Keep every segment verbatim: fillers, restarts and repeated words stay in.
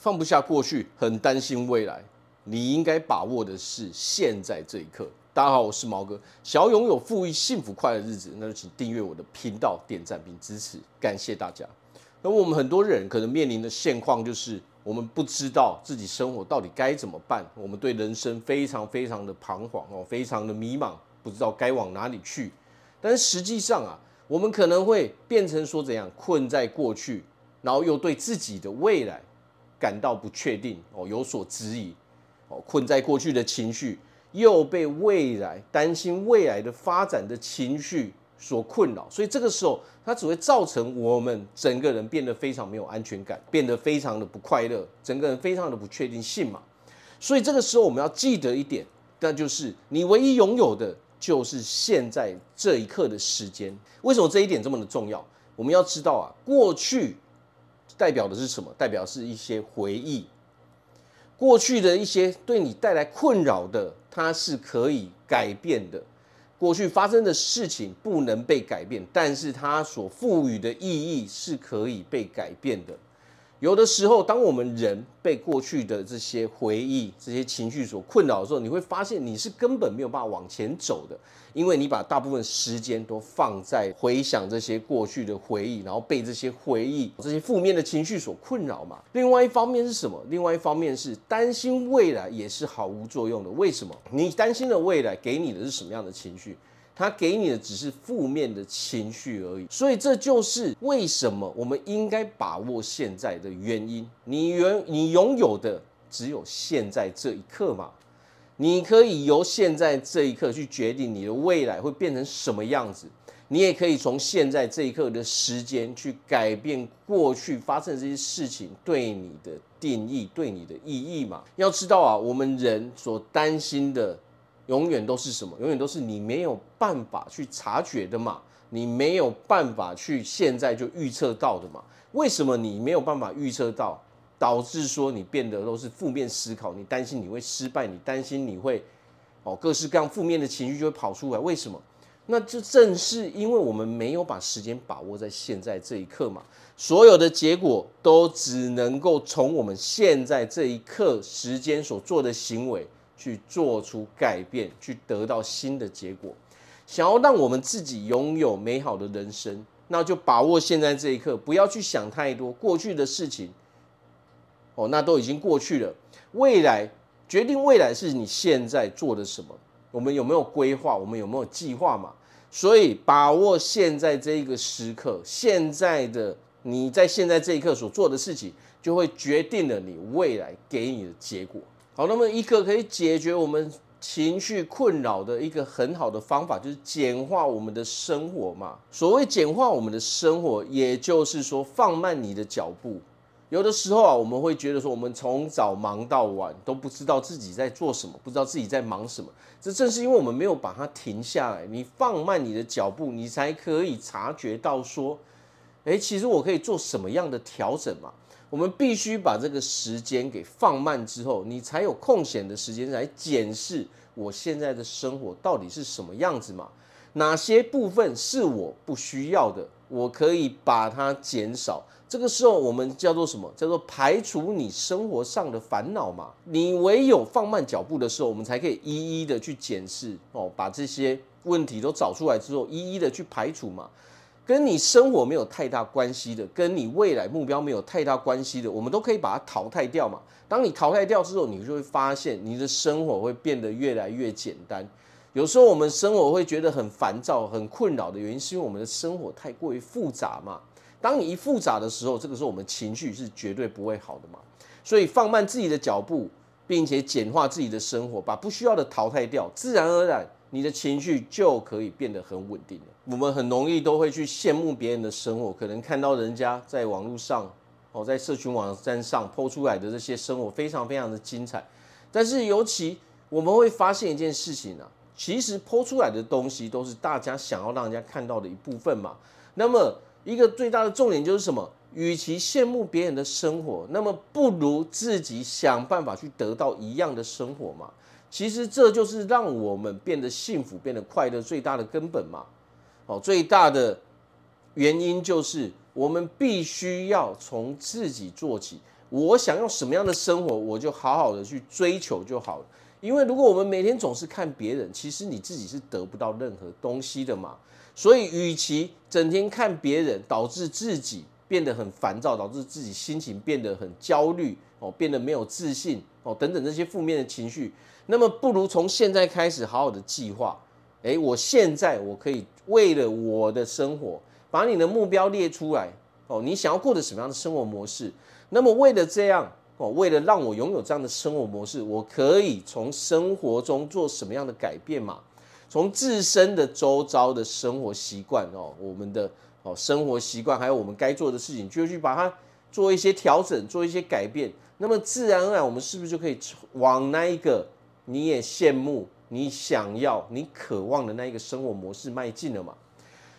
放不下过去，很担心未来。你应该把握的是现在这一刻。大家好，我是毛哥。想要拥有富裕、幸福、快乐的日子，那就请订阅我的频道、点赞并支持，感谢大家。那我们很多人可能面临的现况就是，我们不知道自己生活到底该怎么办，我们对人生非常非常的彷徨哦，非常的迷茫，不知道该往哪里去。但是实际上啊，我们可能会变成说怎样困在过去，然后又对自己的未来感到不确定哦，有所质疑哦，困在过去的情绪又被未来担心未来的发展的情绪所困扰，所以这个时候它只会造成我们整个人变得非常没有安全感，变得非常的不快乐，整个人非常的不确定性嘛。所以这个时候我们要记得一点，那就是你唯一拥有的就是现在这一刻的时间。为什么这一点这么的重要？我们要知道啊，过去代表的是什么？代表是一些回忆，过去的一些对你带来困扰的，它是可以改变的。过去发生的事情不能被改变，但是它所赋予的意义是可以被改变的。有的时候，当我们人被过去的这些回忆、这些情绪所困扰的时候，你会发现你是根本没有办法往前走的，因为你把大部分时间都放在回想这些过去的回忆，然后被这些回忆、这些负面的情绪所困扰嘛。另外一方面是什么？另外一方面是担心未来也是毫无作用的。为什么？你担心的未来给你的是什么样的情绪？它给你的只是负面的情绪而已，所以这就是为什么我们应该把握现在的原因。你原你拥有的只有现在这一刻嘛，你可以由现在这一刻去决定你的未来会变成什么样子，你也可以从现在这一刻的时间去改变过去发生的这些事情对你的定义、对你的意义嘛。要知道啊，我们人所担心的永远都是什么？永远都是你没有办法去察觉的嘛，你没有办法去现在就预测到的嘛。为什么你没有办法预测到？导致说你变得都是负面思考，你担心你会失败，你担心你会哦各式各样负面的情绪就会跑出来。为什么？那就正是因为我们没有把时间把握在现在这一刻嘛，所有的结果都只能够从我们现在这一刻时间所做的行为去做出改变，去得到新的结果。想要让我们自己拥有美好的人生，那就把握现在这一刻，不要去想太多过去的事情哦，那都已经过去了。未来，决定未来是你现在做的什么，我们有没有规划，我们有没有计划嘛？所以把握现在这一个时刻，现在的你在现在这一刻所做的事情，就会决定了你未来给你的结果。好，那么一个可以解决我们情绪困扰的一个很好的方法，就是简化我们的生活嘛。所谓简化我们的生活，也就是说放慢你的脚步。有的时候啊，我们会觉得说我们从早忙到晚，都不知道自己在做什么，不知道自己在忙什么。这正是因为我们没有把它停下来。你放慢你的脚步，你才可以察觉到说，哎，其实我可以做什么样的调整嘛。我们必须把这个时间给放慢之后，你才有空闲的时间来检视我现在的生活到底是什么样子嘛？哪些部分是我不需要的，我可以把它减少。这个时候我们叫做什么？叫做排除你生活上的烦恼嘛。你唯有放慢脚步的时候，我们才可以一一的去检视哦，把这些问题都找出来之后，一一的去排除嘛。跟你生活没有太大关系的，跟你未来目标没有太大关系的，我们都可以把它淘汰掉嘛。当你淘汰掉之后，你就会发现你的生活会变得越来越简单。有时候我们生活会觉得很烦躁、很困扰的原因，是因为我们的生活太过于复杂嘛。当你一复杂的时候，这个时候我们情绪是绝对不会好的嘛。所以放慢自己的脚步，并且简化自己的生活，把不需要的淘汰掉，自然而然你的情绪就可以变得很稳定了。我们很容易都会去羡慕别人的生活，可能看到人家在网络上哦，在社群网站上 po 出来的这些生活非常非常的精彩。但是尤其我们会发现一件事情啊，其实 po 出来的东西都是大家想要让人家看到的一部分嘛。那么一个最大的重点就是什么？与其羡慕别人的生活，那么不如自己想办法去得到一样的生活嘛。其实这就是让我们变得幸福、变得快乐最大的根本嘛。哦，最大的原因就是我们必须要从自己做起，我想要什么样的生活，我就好好的去追求就好了。因为如果我们每天总是看别人，其实你自己是得不到任何东西的嘛。所以与其整天看别人，导致自己变得很烦躁，导致自己心情变得很焦虑、哦、变得没有自信、哦、等等这些负面的情绪，那么不如从现在开始好好的计划，诶，我现在我可以为了我的生活，把你的目标列出来、哦、你想要过的什么样的生活模式，那么为了这样哦、为了让我拥有这样的生活模式，我可以从生活中做什么样的改变嘛？从自身的周遭的生活习惯、哦、我们的、哦、生活习惯还有我们该做的事情，就去把它做一些调整，做一些改变，那么自然而然我们是不是就可以往那一个你也羡慕你想要你渴望的那一个生活模式迈进了嘛？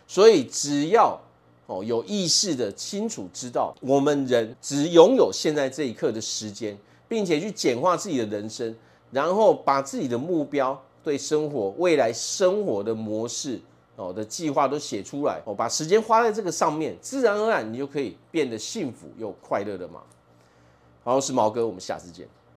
所以只要哦、有意识的清楚知道我们人只拥有现在这一刻的时间，并且去简化自己的人生，然后把自己的目标对生活未来生活的模式、哦、的计划都写出来、哦、把时间花在这个上面，自然而然你就可以变得幸福又快乐了嘛。好，我是毛哥，我们下次见。